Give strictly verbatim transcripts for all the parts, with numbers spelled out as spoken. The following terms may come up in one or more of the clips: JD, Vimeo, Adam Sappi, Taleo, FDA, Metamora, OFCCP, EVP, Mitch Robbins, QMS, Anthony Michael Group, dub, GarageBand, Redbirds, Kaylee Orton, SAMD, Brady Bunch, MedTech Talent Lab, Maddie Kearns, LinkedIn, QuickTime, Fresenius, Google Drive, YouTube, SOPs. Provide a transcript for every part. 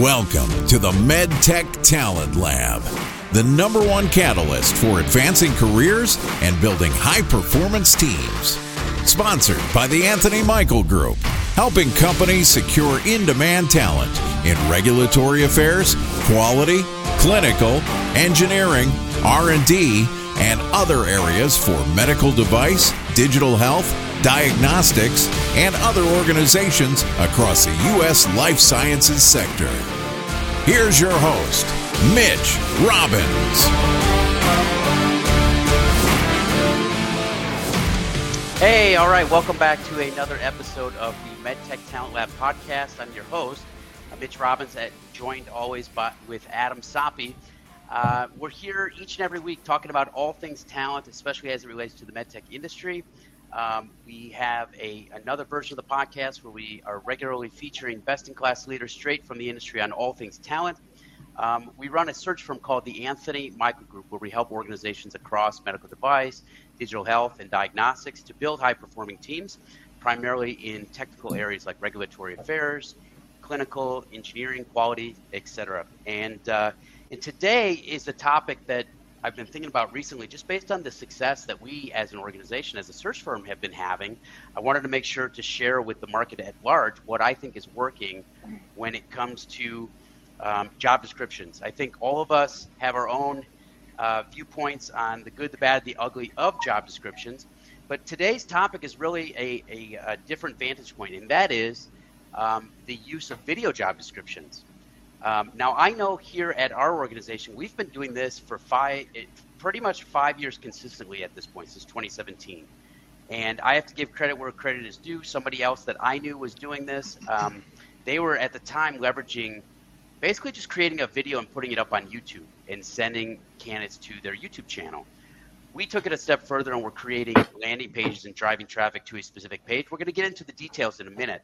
Welcome to the MedTech Talent Lab, the number one catalyst for advancing careers and building high-performance teams. Sponsored by the Anthony Michael Group, helping companies secure in-demand talent in regulatory affairs, quality, clinical, engineering, R and D, and other areas for medical device, digital health, diagnostics, and other organizations across the U S life sciences sector. Here's your host, Mitch Robbins. Hey, all right, welcome back to another episode of the MedTech Talent Lab podcast. I'm your host, Mitch Robbins, joined always by, with Adam Sappi. Uh, we're here each and every week talking about all things talent, especially as it relates to the medtech industry. Um, we have a another version of the podcast where we are regularly featuring best-in-class leaders straight from the industry on all things talent. Um, we run a search firm called the Anthony Michael Group, where we help organizations across medical device, digital health, and diagnostics to build high-performing teams, primarily in technical areas like regulatory affairs, clinical, engineering, quality, et cetera. And uh, and today is the topic that I've been thinking about recently, just based on the success that we as an organization, as a search firm, have been having. I wanted to make sure to share with the market at large what I think is working when it comes to um, job descriptions. I think all of us have our own uh, viewpoints on the good, the bad, the ugly of job descriptions. But today's topic is really a, a, a different vantage point, and that is um, the use of video job descriptions. Um, now, I know here at our organization, we've been doing this for five, pretty much five years consistently at this point, since twenty seventeen. And I have to give credit where credit is due. Somebody else that I knew was doing this, um, they were at the time leveraging, basically just creating a video and putting it up on YouTube and sending candidates to their YouTube channel. We took it a step further and we're creating landing pages and driving traffic to a specific page. We're going to get into the details in a minute.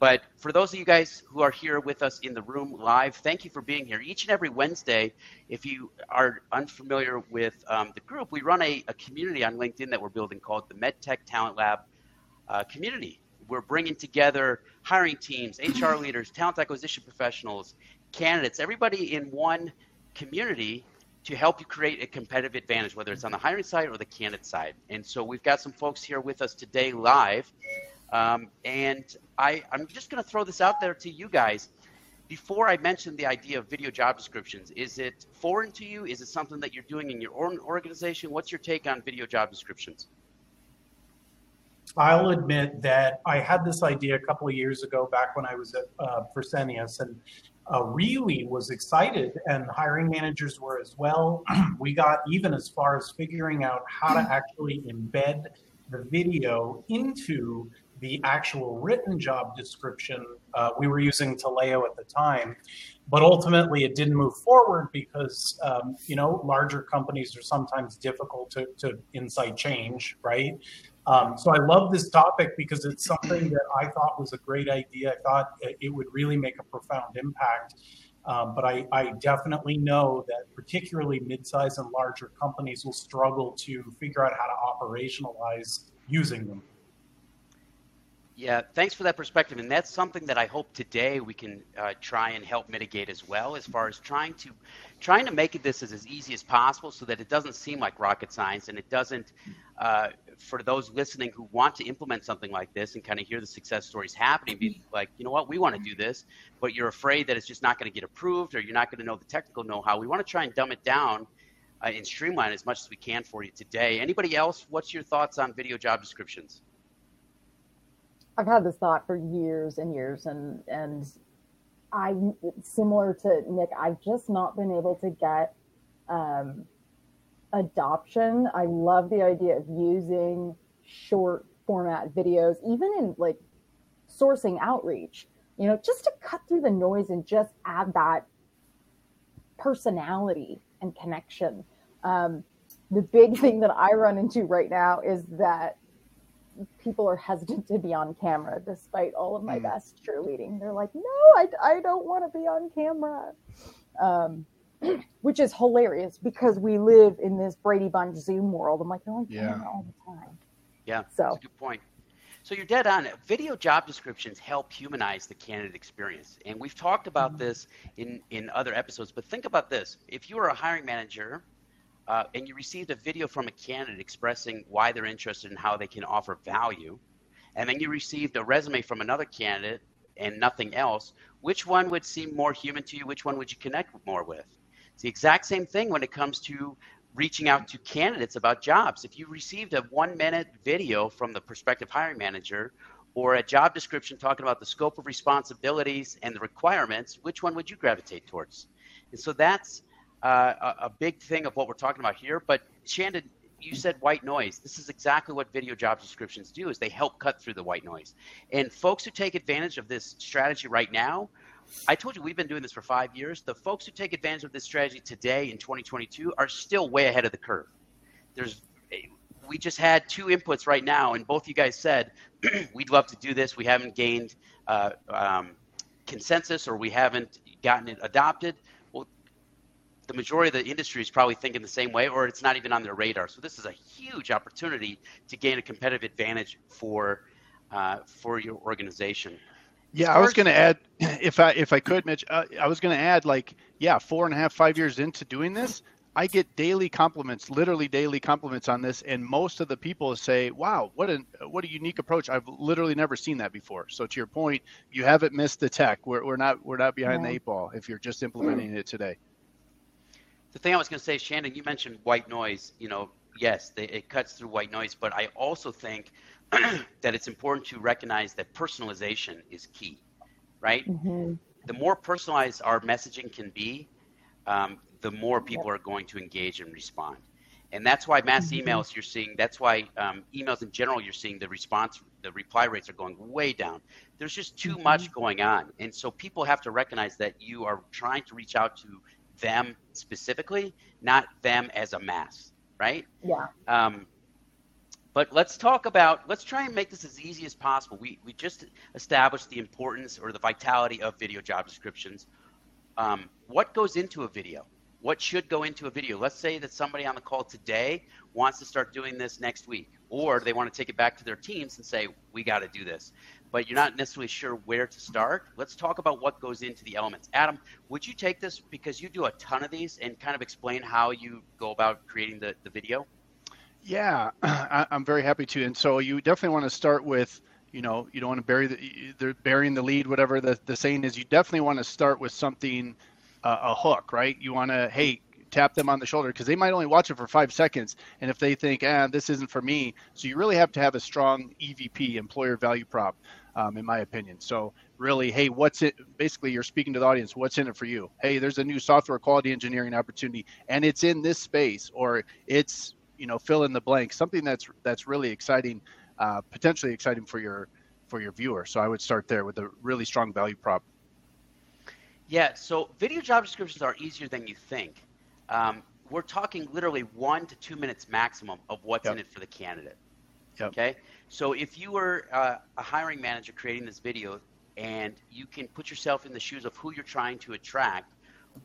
But for those of you guys who are here with us in the room live, thank you for being here. Each and every Wednesday, if you are unfamiliar with um, the group, we run a, a community on LinkedIn that we're building called the MedTech Talent Lab uh, community. We're bringing together hiring teams, H R leaders, talent acquisition professionals, candidates, everybody in one community to help you create a competitive advantage, whether it's on the hiring side or the candidate side. And so we've got some folks here with us today live. Um, and I, I'm just going to throw this out there to you guys. Before I mention the idea of video job descriptions, is it foreign to you? Is it something that you're doing in your own organization? What's your take on video job descriptions? I'll admit that I had this idea a couple of years ago back when I was at uh, Fresenius and uh, really was excited, and hiring managers were as well. We got even as far as figuring out how to actually embed the video into the actual written job description. Uh, we were using Taleo at the time, but ultimately it didn't move forward because, um, you know, larger companies are sometimes difficult to, to incite change, right? Um, so I love this topic because it's something that I thought was a great idea. I thought it would really make a profound impact. Um, but I, I definitely know that particularly mid-size and larger companies will struggle to figure out how to operationalize using them. Yeah, thanks for that perspective. And that's something that I hope today we can uh, try and help mitigate as well, as far as trying to trying to make it this as, as easy as possible so that it doesn't seem like rocket science, and it doesn't, uh, for those listening who want to implement something like this and kind of hear the success stories happening, be like, you know what, we want to do this, but you're afraid that it's just not going to get approved or you're not going to know the technical know-how. We want to try and dumb it down uh, and streamline as much as we can for you today. Anybody else? What's your thoughts on video job descriptions? I've had this thought for years and years, and and I, similar to Nick, I've just not been able to get um, adoption. I love the idea of using short format videos, even in like sourcing outreach, you know, just to cut through the noise and just add that personality and connection. Um, the big thing that I run into right now is that people are hesitant to be on camera, despite all of my best cheerleading. They're like, no, I, I don't want to be on camera, um, which is hilarious because we live in this Brady Bunch Zoom world. I'm like, no, I'm on camera all the time. Yeah, so, that's a good point. So you're dead on it. Video job descriptions help humanize the candidate experience. And we've talked about this in, in other episodes, but think about this. If you are a hiring manager uh, and you received a video from a candidate expressing why they're interested and how they can offer value, and then you received a resume from another candidate and nothing else, which one would seem more human to you? Which one would you connect more with? It's the exact same thing when it comes to reaching out to candidates about jobs. If you received a one-minute video from the prospective hiring manager or a job description talking about the scope of responsibilities and the requirements, which one would you gravitate towards? And so that's uh, a big thing of what we're talking about here. But Shandon, you said white noise. This is exactly what video job descriptions do, is they help cut through the white noise. And folks who take advantage of this strategy right now, I told you we've been doing this for five years. The folks who take advantage of this strategy today in twenty twenty-two are still way ahead of the curve. There's, we just had two inputs right now, and both you guys said, we'd love to do this. We haven't gained uh, um, consensus, or we haven't gotten it adopted. Well, the majority of the industry is probably thinking the same way, or it's not even on their radar. So this is a huge opportunity to gain a competitive advantage for, uh, for your organization. Yeah, I was going to add, if I if I could, Mitch, uh, I was going to add, like, yeah, four and a half, five years into doing this, I get daily compliments, literally daily compliments on this. And most of the people say, wow, what a, what a unique approach. I've literally never seen that before. So to your point, you haven't missed the tech. We're, we're not we're not behind yeah. the eight ball if you're just implementing mm. it today. The thing I was going to say, Shandon, you mentioned white noise. You know, yes, they, it cuts through white noise, but I also think that it's important to recognize that personalization is key, right? Mm-hmm. The more personalized our messaging can be, um, the more people yep. are going to engage and respond. And that's why mass mm-hmm. emails you're seeing, that's why um, emails in general, you're seeing the response, the reply rates are going way down. There's just too mm-hmm. much going on. And so people have to recognize that you are trying to reach out to them specifically, not them as a mass, right? Yeah. Um, But let's talk about, let's try and make this as easy as possible. We we just established the importance or the vitality of video job descriptions. Um, what goes into a video? What should go into a video? Let's say that somebody on the call today wants to start doing this next week, or they want to take it back to their teams and say, we got to do this, but you're not necessarily sure where to start. Let's talk about what goes into the elements. Adam, would you take this, because you do a ton of these, and kind of explain how you go about creating the, the video? Yeah, I, I'm very happy to. And so you definitely want to start with, you know, you don't want to bury the, they're burying the lead, whatever the, the saying is. You definitely want to start with something, uh, a hook, right? You want to, hey, tap them on the shoulder, because they might only watch it for five seconds. And if they think, ah, this isn't for me. So you really have to have a strong E V P, employer value prop, um, in my opinion. So really, hey, what's it? Basically, you're speaking to the audience. What's in it for you? Hey, there's a new software quality engineering opportunity, and it's in this space, or it's, you know, fill in the blank, something that's that's really exciting, uh, potentially exciting for your for your viewer. So I would start there with a really strong value prop. Yeah, so video job descriptions are easier than you think. Um, we're talking literally one to two minutes maximum of what's yep. in it for the candidate. Yep. Okay, so if you were uh, a hiring manager creating this video, and you can put yourself in the shoes of who you're trying to attract,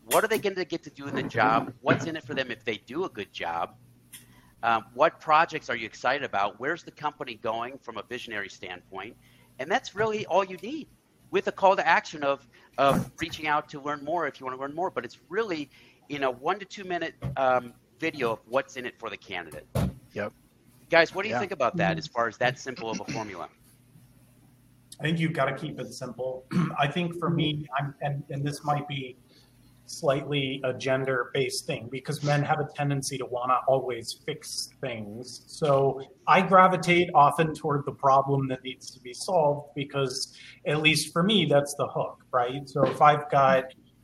what are they going to get to do in the job? What's in it for them if they do a good job? Um, what projects are you excited about? Where's the company going from a visionary standpoint? And that's really all you need, with a call to action of of reaching out to learn more if you want to learn more. But it's really in a one to two minute um, video of what's in it for the candidate. Yep. Guys, what do you yeah. think about that as far as that simple of a formula? I think you've got to keep it simple. I think for me, I'm, and, and this might be slightly a gender-based thing, because men have a tendency to want to always fix things. So I gravitate often toward the problem that needs to be solved, because at least for me, that's the hook, right? So if I've got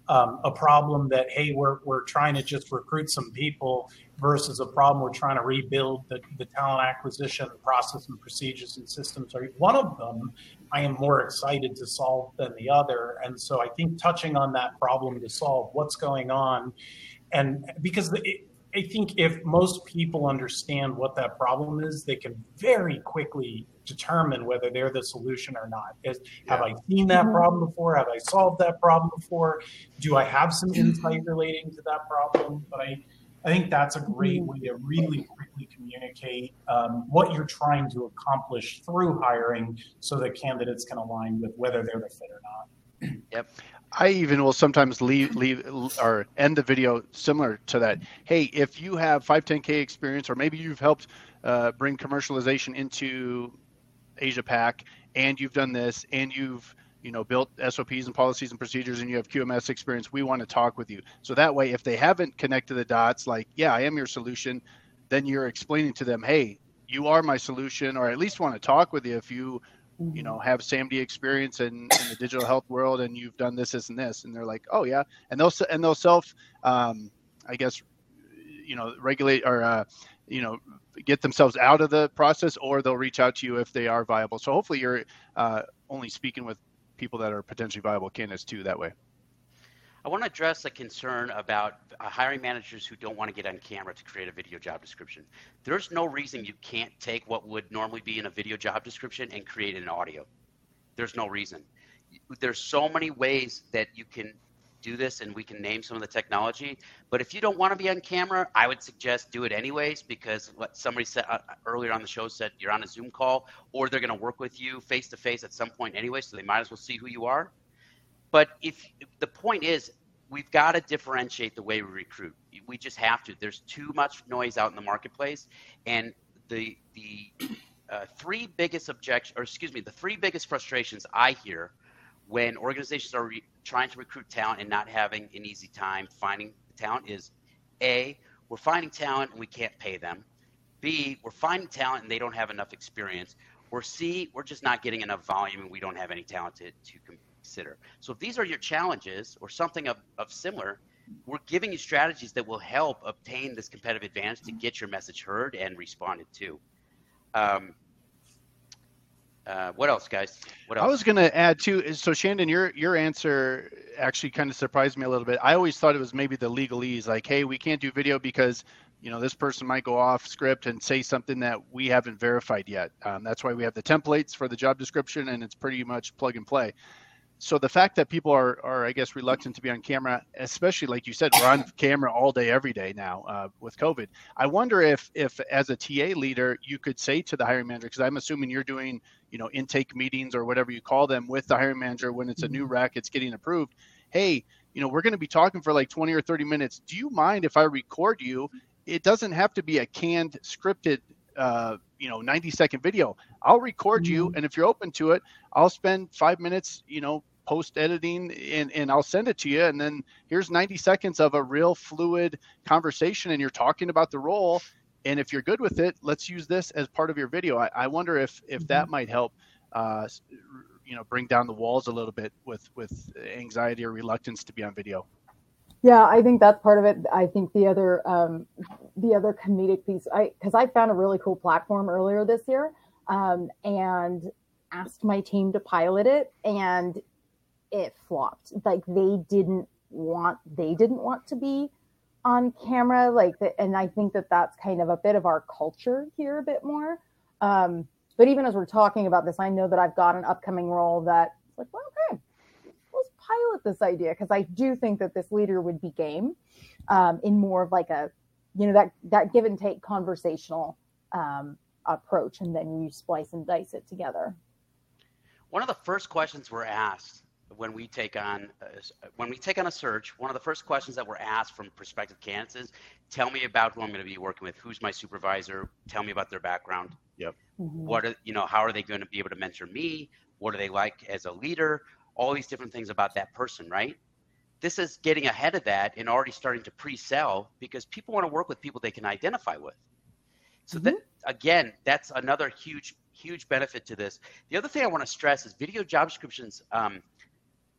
um, a problem that, hey, we're we're trying to just recruit some people versus a problem we're trying to rebuild the, the talent acquisition process and procedures and systems, or one of them I am more excited to solve than the other. And so I think touching on that problem to solve, what's going on, and because it, I think if most people understand what that problem is, they can very quickly determine whether they're the solution or not. Is, yeah. Have I seen that problem before? Have I solved that problem before? Do I have some insight relating to that problem? But I, I think that's a great way to really adequately communicate um, what you're trying to accomplish through hiring so that candidates can align with whether they're the fit or not. Yep. I even will sometimes leave, leave or end the video similar to that. Hey, if you have five ten K experience, or maybe you've helped uh, bring commercialization into Asia Pac, and you've done this, and you've you know built S O Ps and policies and procedures, and you have Q M S experience, we want to talk with you. So that way, if they haven't connected the dots, like, yeah, I am your solution, then you're explaining to them, hey, you are my solution, or I at least want to talk with you if you you know, have S A M D experience in, in the digital health world, and you've done this, this, and this. And they're like, oh yeah. And they'll, and they'll self, um, I guess, you know, regulate or, uh, you know, get themselves out of the process, or they'll reach out to you if they are viable. So hopefully you're uh, only speaking with people that are potentially viable candidates too, that way. I want to address a concern about uh, hiring managers who don't want to get on camera to create a video job description. There's no reason you can't take what would normally be in a video job description and create an audio. There's no reason. There's so many ways that you can do this, and we can name some of the technology. But if you don't want to be on camera, I would suggest do it anyways, because what somebody said uh, earlier on the show said you're on a Zoom call, or they're going to work with you face to face at some point anyway, so they might as well see who you are. But if the point is, we've got to differentiate the way we recruit. We just have to. There's too much noise out in the marketplace, and the the uh, three biggest objections, or excuse me, the three biggest frustrations I hear when organizations are re- trying to recruit talent and not having an easy time finding talent is: A, we're finding talent and we can't pay them; B, we're finding talent and they don't have enough experience; or C, we're just not getting enough volume and we don't have any talent to to compete. Consider. So if these are your challenges or something of, of similar, we're giving you strategies that will help obtain this competitive advantage to get your message heard and responded to. Um, uh, what else, guys? What else? I was going to add too, is, so Shandon, your your answer actually kind of surprised me a little bit. I always thought it was maybe the legalese, like, hey, we can't do video because, you know, this person might go off script and say something that we haven't verified yet. Um, that's why we have the templates for the job description, and it's pretty much plug and play. So the fact that people are, are, I guess, reluctant to be on camera, especially like you said, we're on camera all day, every day now uh, with COVID. I wonder if, if as a T A leader, you could say to the hiring manager, because I'm assuming you're doing, you know, intake meetings or whatever you call them with the hiring manager when it's a new rec, it's getting approved. Hey, you know, we're going to be talking for like twenty or thirty minutes. Do you mind if I record you? It doesn't have to be a canned, scripted uh you know ninety second video. I'll record you, and if you're open to it, I'll spend five minutes, you know, post editing, and and I'll send it to you, and then here's ninety seconds of a real fluid conversation, and you're talking about the role, and if you're good with it, let's use this as part of your video. I, I wonder if if that might help uh you know bring down the walls a little bit with with anxiety or reluctance to be on video. Yeah, I think that's part of it. I think the other um, the other comedic piece, I because I found a really cool platform earlier this year um, and asked my team to pilot it, and it flopped. Like they didn't want they didn't want to be on camera, like the, and I think that that's kind of a bit of our culture here a bit more. Um, but even as we're talking about this, I know that I've got an upcoming role that like, well, okay, pilot this idea, because I do think that this leader would be game um, in more of like a, you know, that that give and take conversational um, approach, and then you splice and dice it together. One of the first questions we're asked when we take on uh, when we take on a search, one of the first questions that we're asked from prospective candidates is, "Tell me about who I'm going to be working with. Who's my supervisor? Tell me about their background. Yep. Mm-hmm. What are, you know? How are they going to be able to mentor me? What are they like as a leader?" All these different things about that person, right? This is getting ahead of that and already starting to pre-sell, because people want to work with people they can identify with. So mm-hmm. that, again, that's another huge, huge benefit to this. The other thing I want to stress is video job descriptions. Um,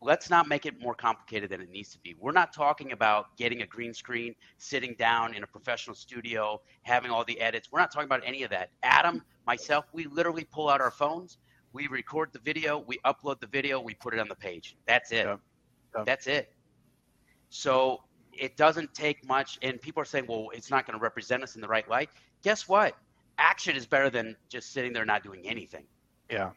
let's not make it more complicated than it needs to be. We're not talking about getting a green screen, sitting down in a professional studio, having all the edits. We're not talking about any of that. Adam, myself, we literally pull out our phones. We record the video, we upload the video, we put it on the page. That's it. Yeah. Yeah. That's it. So it doesn't take much. And people are saying, well, it's not going to represent us in the right light. Guess what? Action is better than just sitting there not doing anything. Yeah.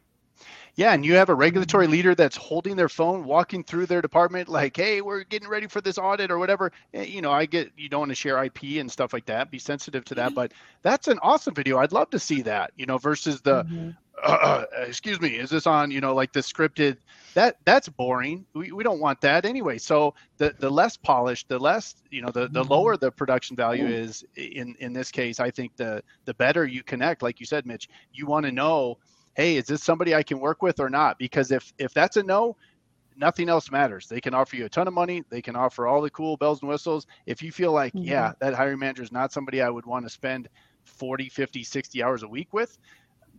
Yeah, and you have a regulatory leader that's holding their phone, walking through their department like, hey, we're getting ready for this audit or whatever. You know, I get you don't want to share I P and stuff like that. Be sensitive to that. Mm-hmm. But that's an awesome video. I'd love to see that, you know, versus the, mm-hmm. uh, uh, excuse me, is this on, you know, like the scripted. That that's boring. We we don't want that anyway. So the, the less polished, the less, you know, the, the mm-hmm. lower the production value mm-hmm. is in, in this case, I think the the better you connect. Like you said, Mitch, you want to know, hey, is this somebody I can work with or not? Because if if that's a no, nothing else matters. They can offer you a ton of money. They can offer all the cool bells and whistles. If you feel like, mm-hmm. yeah, that hiring manager is not somebody I would want to spend forty, fifty, sixty hours a week with,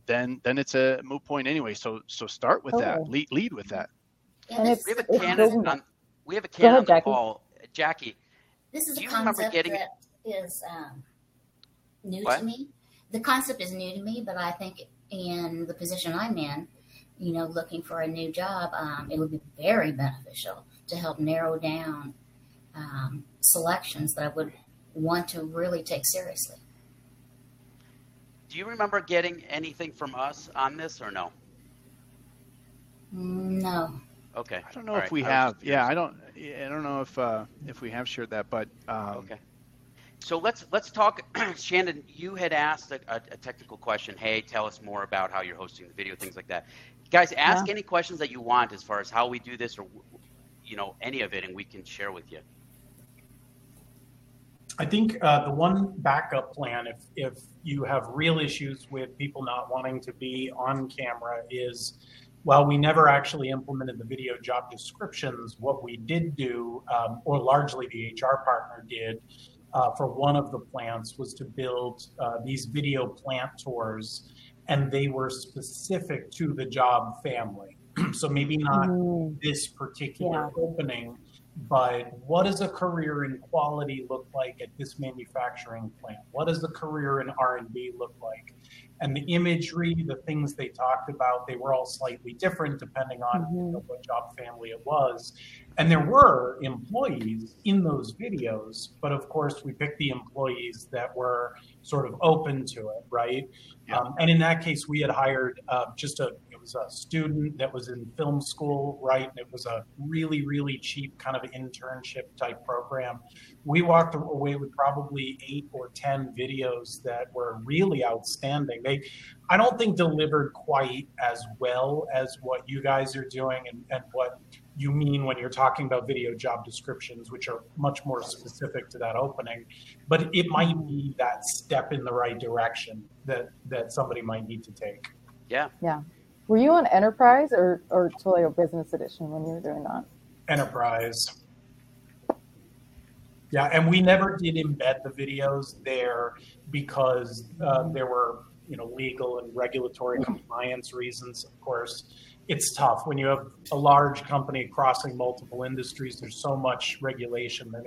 then then it's a moot point anyway. So so start with oh. that. Lead, lead with that. And it's, we have a candidate on, we have a candidate on the Jackie. call. Jackie, this is do a you remember getting that is um, new what? to me. The concept is new to me, but I think it, in the position I'm in, you know, looking for a new job, um, it would be very beneficial to help narrow down um, selections that I would want to really take seriously. Do you remember getting anything from us on this or no? No. Okay. I don't know All if right. we I have. Yeah, I don't. I don't know if uh, if we have shared that, but. Um, okay. So let's let's talk, Shannon, you had asked a, a technical question. Hey, tell us more about how you're hosting the video, things like that. Guys, ask yeah. any questions that you want as far as how we do this or, you know, any of it, and we can share with you. I think uh, the one backup plan, if, if you have real issues with people not wanting to be on camera is, while we never actually implemented the video job descriptions, what we did do, um, or largely the H R partner did, Uh, for one of the plants was to build uh, these video plant tours, and they were specific to the job family. So maybe not mm. this particular yeah. opening, but what does a career in quality look like at this manufacturing plant? What does the career in R and D look like? And the imagery, the things they talked about, they were all slightly different depending on mm-hmm. you know, what job family it was. And there were employees in those videos, but of course we picked the employees that were sort of open to it, right? Yeah. Um, and in that case, we had hired uh, just a, it was a student that was in film school, right? And it was a really, really cheap kind of internship type program. We walked away with probably eight or ten videos that were really outstanding. They, I don't think delivered quite as well as what you guys are doing and, and what you mean when you're talking about video job descriptions, which are much more specific to that opening, but it might be that step in the right direction that, that somebody might need to take. Yeah. Yeah. Were you on Enterprise or, or Taleo Business Edition when you were doing that? Enterprise. Yeah. And we never did embed the videos there because uh, there were, you know, legal and regulatory compliance reasons, of course. It's tough when you have a large company crossing multiple industries. There's so much regulation that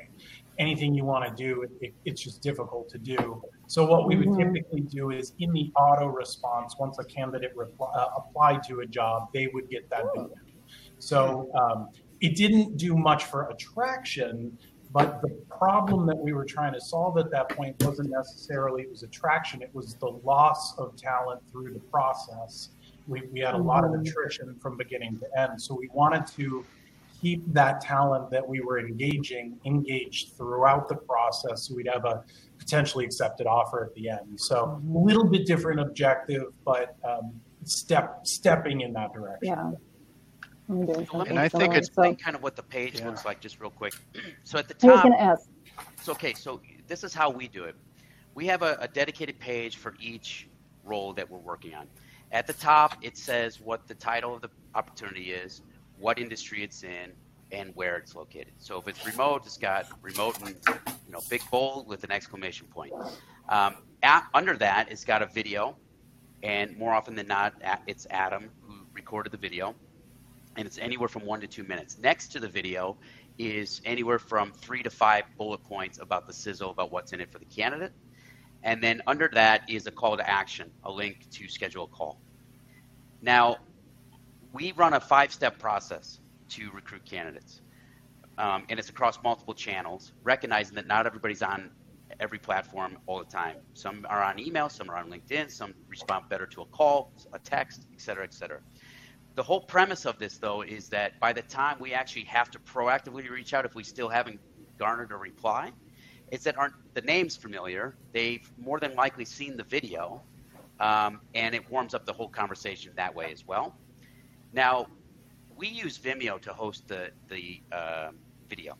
anything you want to do, it, it, it's just difficult to do. So what we would mm-hmm. typically do is in the auto response, once a candidate repl- uh, applied to a job, they would get that video. So um, it didn't do much for attraction, but the problem that we were trying to solve at that point wasn't necessarily it was attraction. It was the loss of talent through the process. We, we had a lot of attrition from beginning to end. So we wanted to keep that talent that we were engaging engaged throughout the process. So we'd have a potentially accepted offer at the end. So a little bit different objective, but um, step stepping in that direction. Yeah. And I think it's so, kind of what the page yeah. looks like, just real quick. So at the top, I was gonna ask. So, okay, so this is how we do it. We have a, a dedicated page for each role that we're working on. At the top, it says what the title of the opportunity is, what industry it's in, and where it's located. So if it's remote, it's got remote and, you know, big bold with an exclamation point. Um, at, under that, it's got a video, and more often than not, it's Adam who recorded the video, and it's anywhere from one to two minutes. Next to the video is anywhere from three to five bullet points about the sizzle, about what's in it for the candidate. And then under that is a call to action, a link to schedule a call. Now, we run a five-step process to recruit candidates, um, and it's across multiple channels, recognizing that not everybody's on every platform all the time. Some are on email, some are on LinkedIn, some respond better to a call, a text, et cetera, et cetera. the whole premise of this, though, is that by the time we actually have to proactively reach out, if we still haven't garnered a reply, it's that aren't the name's familiar. They've more than likely seen the video, um, and it warms up the whole conversation that way as well. Now, we use Vimeo to host the, the uh, video,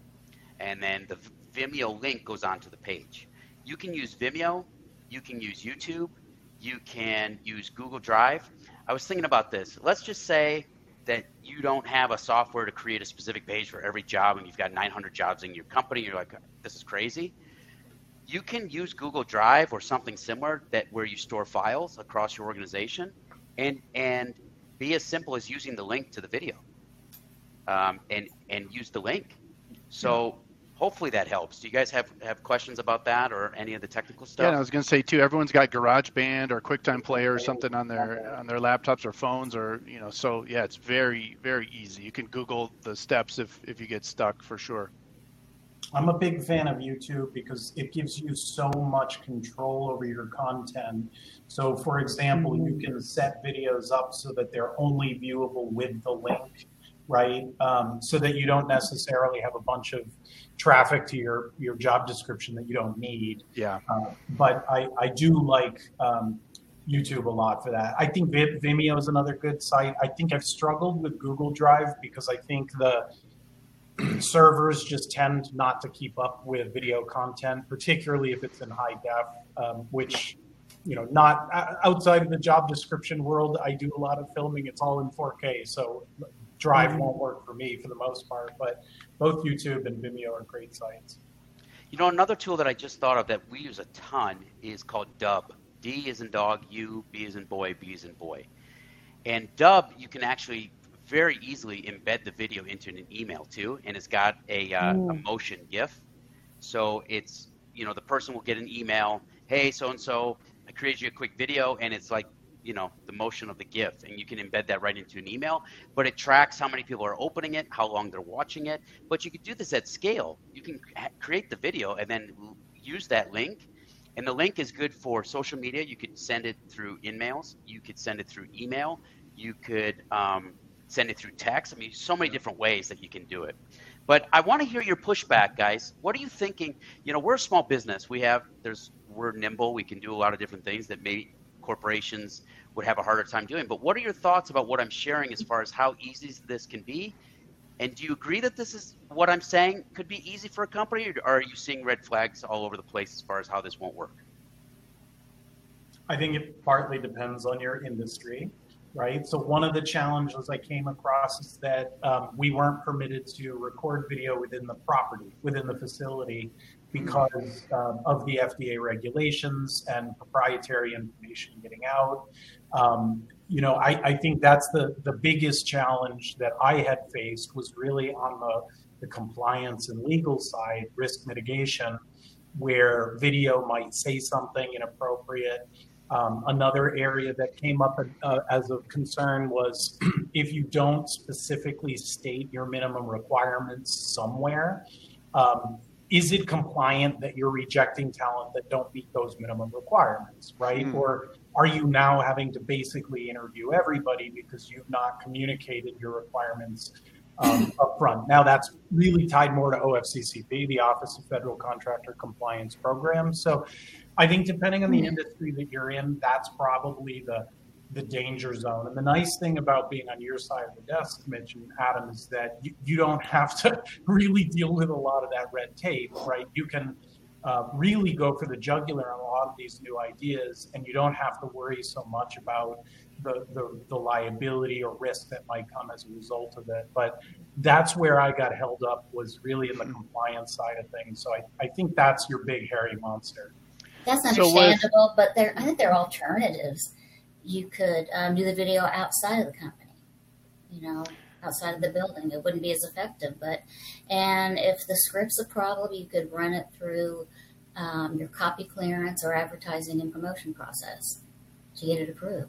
and then the Vimeo link goes onto the page. You can use Vimeo, you can use YouTube, you can use Google Drive. I was thinking about this. Let's just say that you don't have a software to create a specific page for every job, and you've got nine hundred jobs in your company. You're like, this is crazy. You can use Google Drive or something similar that where you store files across your organization, and and be as simple as using the link to the video, um, and and use the link. So hopefully that helps. Do you guys have, have questions about that or any of the technical stuff? Yeah, and I was going to say too, everyone's got GarageBand or QuickTime Player or something on their on their laptops or phones, or you know. So yeah, it's very very easy. You can Google the steps if if you get stuck for sure. I'm a big fan of YouTube because it gives you so much control over your content. So for example, you can set videos up so that they're only viewable with the link, right? Um, so that you don't necessarily have a bunch of traffic to your, your job description that you don't need. Yeah. Uh, but I, I do like um, YouTube a lot for that. I think Vimeo is another good site. I think I've struggled with Google Drive because I think the servers just tend not to keep up with video content, particularly if it's in high def, um, which, you know, not outside of the job description world, I do a lot of filming. It's all in four K. So Drive won't work for me for the most part, but both YouTube and Vimeo are great sites. You know, another tool that I just thought of that we use a ton is called Dub. D as in dog, U, B as in boy, B as in boy. And Dub, you can actually very easily embed the video into an email too, and it's got a, uh, a motion GIF. So it's, you know, the person will get an email, hey, so-and-so, I created you a quick video, and it's like, you know, the motion of the GIF, and you can embed that right into an email, but it tracks how many people are opening it, how long they're watching it. But you could do this at scale. You can ha- create the video and then use that link, and the link is good for social media. You could send it through InMails, you could send it through email, you could um, send it through text. I mean, so many different ways that you can do it. But I want to hear your pushback, guys. What are you thinking? You know, we're a small business. We have, there's, we're nimble. We can do a lot of different things that maybe corporations would have a harder time doing. But what are your thoughts about what I'm sharing as far as how easy this can be? And do you agree that this is what I'm saying could be easy for a company, or are you seeing red flags all over the place as far as how this won't work? I think it partly depends on your industry, right? So one of the challenges I came across is that um, we weren't permitted to record video within the property, within the facility, because um, of the F D A regulations and proprietary information getting out. Um, you know, I, I think that's the, the biggest challenge that I had faced was really on the, the compliance and legal side, risk mitigation, where video might say something inappropriate. Um, another area that came up uh, as a concern was if you don't specifically state your minimum requirements somewhere, um, is it compliant that you're rejecting talent that don't meet those minimum requirements, right? Mm. Or are you now having to basically interview everybody because you've not communicated your requirements um, up front? Now that's really tied more to O F C C P, the Office of Federal Contractor Compliance Program. So I think depending on the industry that you're in, that's probably the the danger zone. And the nice thing about being on your side of the desk, Mitch and Adam, is that you, you don't have to really deal with a lot of that red tape, right? You can uh, really go for the jugular on a lot of these new ideas, and you don't have to worry so much about the, the, the liability or risk that might come as a result of it. But that's where I got held up was really in the compliance side of things. So I, I think that's your big hairy monster. That's understandable, so but there, I think there are alternatives. You could um, do the video outside of the company, you know, outside of the building. It wouldn't be as effective, but, and if the script's a problem, you could run it through um, your copy clearance or advertising and promotion process to get it approved.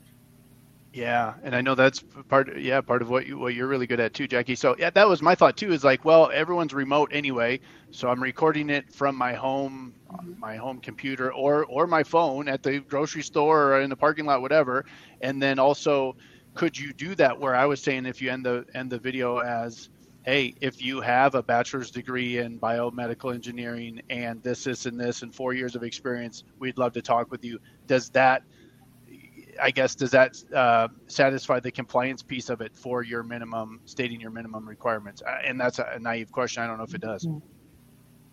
Yeah, and I know that's part. Yeah, part of what you what you're really good at too, Jackie. So yeah, that was my thought too. Is like, well, everyone's remote anyway, so I'm recording it from my home, mm-hmm. my home computer, or or my phone at the grocery store or in the parking lot, whatever. And then also, could you do that? Where I was saying, if you end the end the video as, hey, if you have a bachelor's degree in biomedical engineering and this, this, and this, and four years of experience, we'd love to talk with you. Does that, I guess, does that uh, satisfy the compliance piece of it for your minimum, stating your minimum requirements? And that's a naive question. I don't know if it does.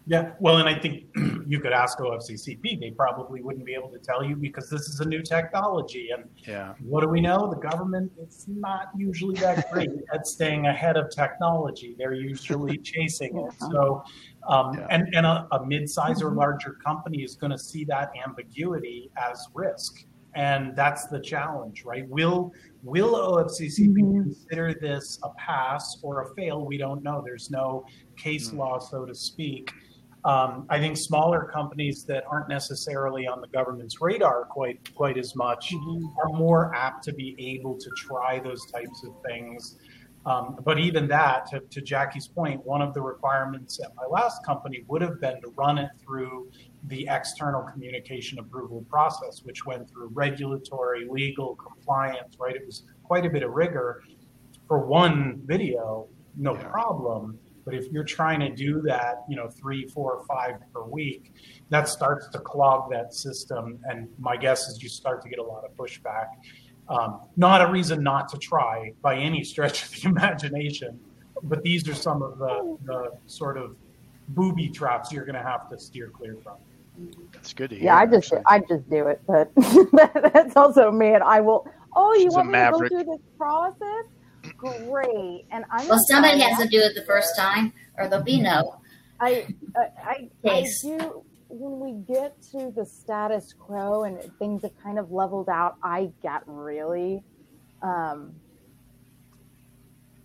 Yeah, well, and I think you could ask O F C C P. They probably wouldn't be able to tell you because this is a new technology. And yeah. What do we know? The government is not usually that great at staying ahead of technology. They're usually chasing it. So, um, yeah. and, and a, a mid-size or larger company is going to see that ambiguity as risk. And that's the challenge, right? Will will O F C C P mm-hmm. consider this a pass or a fail? We don't know. There's no case mm-hmm. law, so to speak. Um, I think smaller companies that aren't necessarily on the government's radar quite quite as much mm-hmm. are more apt to be able to try those types of things. Um, but even that, to, to Jackie's point, one of the requirements at my last company would have been to run it through the external communication approval process, which went through regulatory, legal, compliance, right? It was quite a bit of rigor for one video, no yeah. problem. But if you're trying to do that, you know, three, four, five per week, that starts to clog that system. And my guess is you start to get a lot of pushback. Um, not a reason not to try by any stretch of the imagination, but these are some of the, the sort of booby traps you're going to have to steer clear from. That's good to hear. Yeah, I just, I just do it, but that's also me. And I will. Oh, you She's want me maverick. to go through this process? Great. And I'm well, somebody has to do it the first time, or there'll be no. I, I, I, I do. When we get to the status quo and things have kind of leveled out, I get really, um,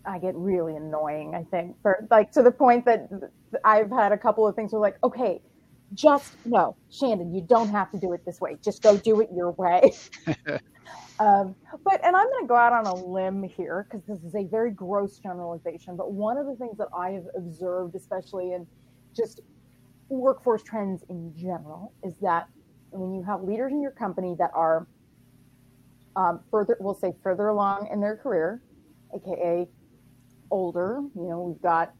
I get really annoying. I think for like to the point that I've had a couple of things where like, okay, just no, Shannon, you don't have to do it this way. Just go do it your way. Um, but, and I'm going to go out on a limb here because this is a very gross generalization, but one of the things that I have observed, especially in just workforce trends in general, is that when you have leaders in your company that are um, further, we'll say further along in their career, A K A older, you know, we've got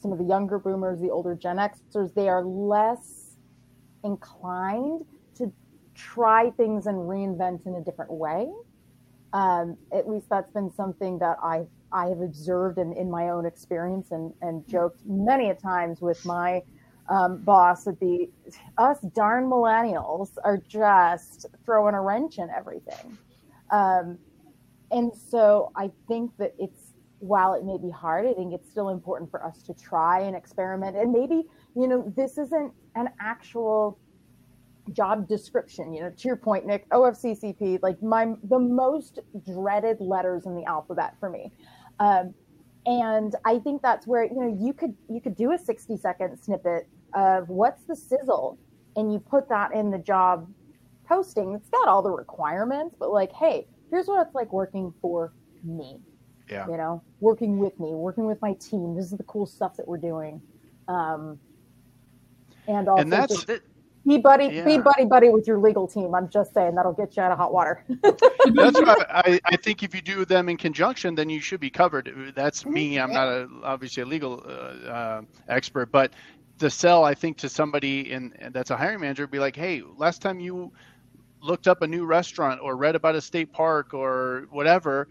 some of the younger boomers, the older Gen Xers, they are less inclined to try things and reinvent in a different way. Um, at least that's been something that I I have observed in, in my own experience and, and joked many a times with my um, boss that the us darn millennials are just throwing a wrench in everything. Um, and so I think that it's, while it may be hard, I think it's still important for us to try and experiment. And maybe, you know, this isn't an actual job description, you know, to your point, Nick, O F C C P, like my, the most dreaded letters in the alphabet for me. Um, and I think that's where, you know, you could, you could do a sixty second snippet of what's the sizzle and you put that in the job posting. It's got all the requirements, but like, hey, here's what it's like working for me, yeah. you know, working with me, working with my team. This is the cool stuff that we're doing. Um, and also and that's, just, Be buddy, yeah. be buddy, buddy with your legal team. I'm just saying that'll get you out of hot water. That's what I, I think if you do them in conjunction, then you should be covered. That's me. I'm not a, obviously a legal uh, uh, expert, but the sell, I think, to somebody in that's a hiring manager would be like, hey, last time you looked up a new restaurant or read about a state park or whatever,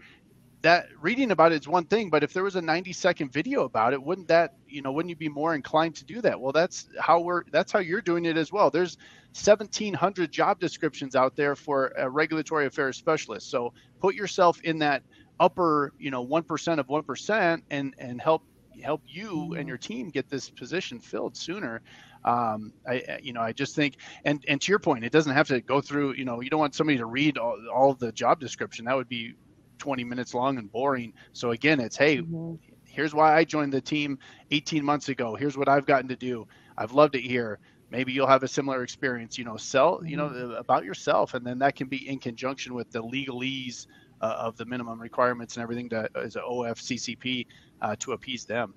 that reading about it is one thing, but if there was a ninety second video about it, wouldn't that, you know, wouldn't you be more inclined to do that? Well, that's how we're, that's how you're doing it as well. There's seventeen hundred job descriptions out there for a regulatory affairs specialist. So put yourself in that upper, you know, one percent of one percent and, and help, help you and your team get this position filled sooner. Um, I, you know, I just think, and, and to your point, it doesn't have to go through, you know, you don't want somebody to read all, all the job description. That would be twenty minutes long and boring. So again, it's, hey, mm-hmm. here's why I joined the team eighteen months ago. Here's what I've gotten to do. I've loved it here. Maybe you'll have a similar experience, you know, sell, mm-hmm. you know, about yourself. And then that can be in conjunction with the legalese uh, of the minimum requirements and everything that is an O F C C P uh, to appease them.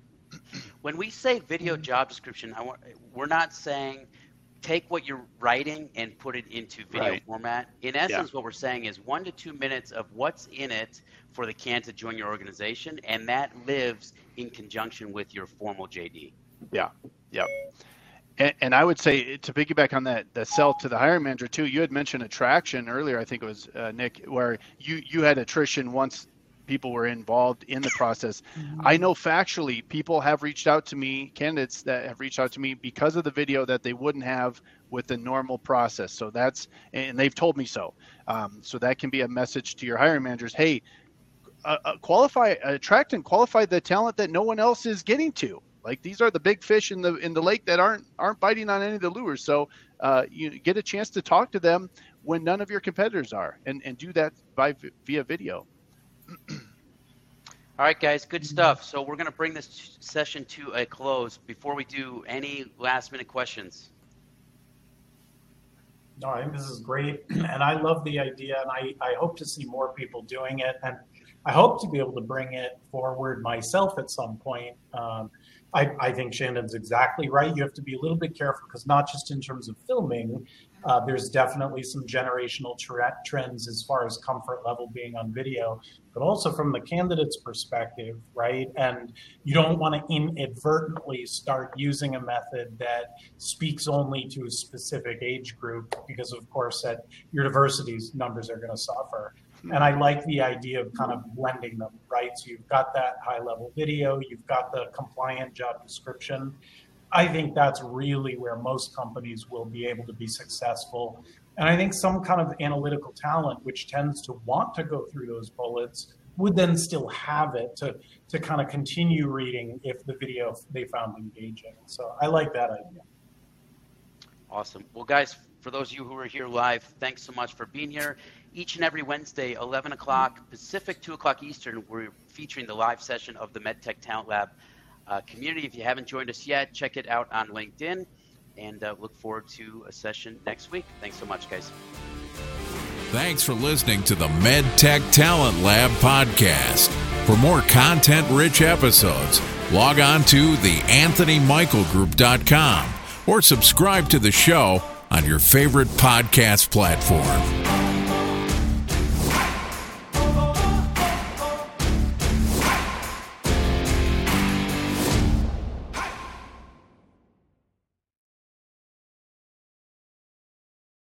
When we say video job description, I want, we're not saying take what you're writing and put it into video right. format. In essence, yeah. what we're saying is one to two minutes of what's in it for the candidate to join your organization, and that lives in conjunction with your formal J D. Yeah, yeah. And, and I would say, to piggyback on that, the sell to the hiring manager too, you had mentioned attraction earlier, I think it was uh, Nick, where you, you had attrition once people were involved in the process. I know factually people have reached out to me, candidates that have reached out to me because of the video that they wouldn't have with the normal process. So that's, and they've told me so. Um, so that can be a message to your hiring managers. Hey, uh, uh, qualify, attract and qualify the talent that no one else is getting to. Like these are the big fish in the in the lake that aren't aren't biting on any of the lures. So uh, you get a chance to talk to them when none of your competitors are, and, and do that by via video. All right, guys, good stuff. So we're going to bring this session to a close. Before we do, any last minute questions? No, I think this is great. And I love the idea, and I, I hope to see more people doing it. And I hope to be able to bring it forward myself at some point. Um, I, I think Shannon's exactly right. You have to be a little bit careful, because not just in terms of filming, uh, there's definitely some generational tra- trends as far as comfort level being on video, but also from the candidate's perspective, right? And you don't want to inadvertently start using a method that speaks only to a specific age group, because of course that your diversity numbers are going to suffer. And I like the idea of kind of blending them, right? So you've got that high level video, you've got the compliant job description. I think that's really where most companies will be able to be successful. And I think some kind of analytical talent, which tends to want to go through those bullets, would then still have it to, to kind of continue reading if the video they found engaging. So I like that idea. Awesome. Well, guys, for those of you who are here live, thanks so much for being here. Each and every Wednesday, eleven o'clock Pacific, two o'clock Eastern, we're featuring the live session of the MedTech Talent Lab uh, community. If you haven't joined us yet, check it out on LinkedIn, and uh, look forward to a session next week. Thanks so much, guys. Thanks for listening to the MedTech Talent Lab podcast. For more content-rich episodes, log on to the anthony michael group dot com or subscribe to the show on your favorite podcast platform.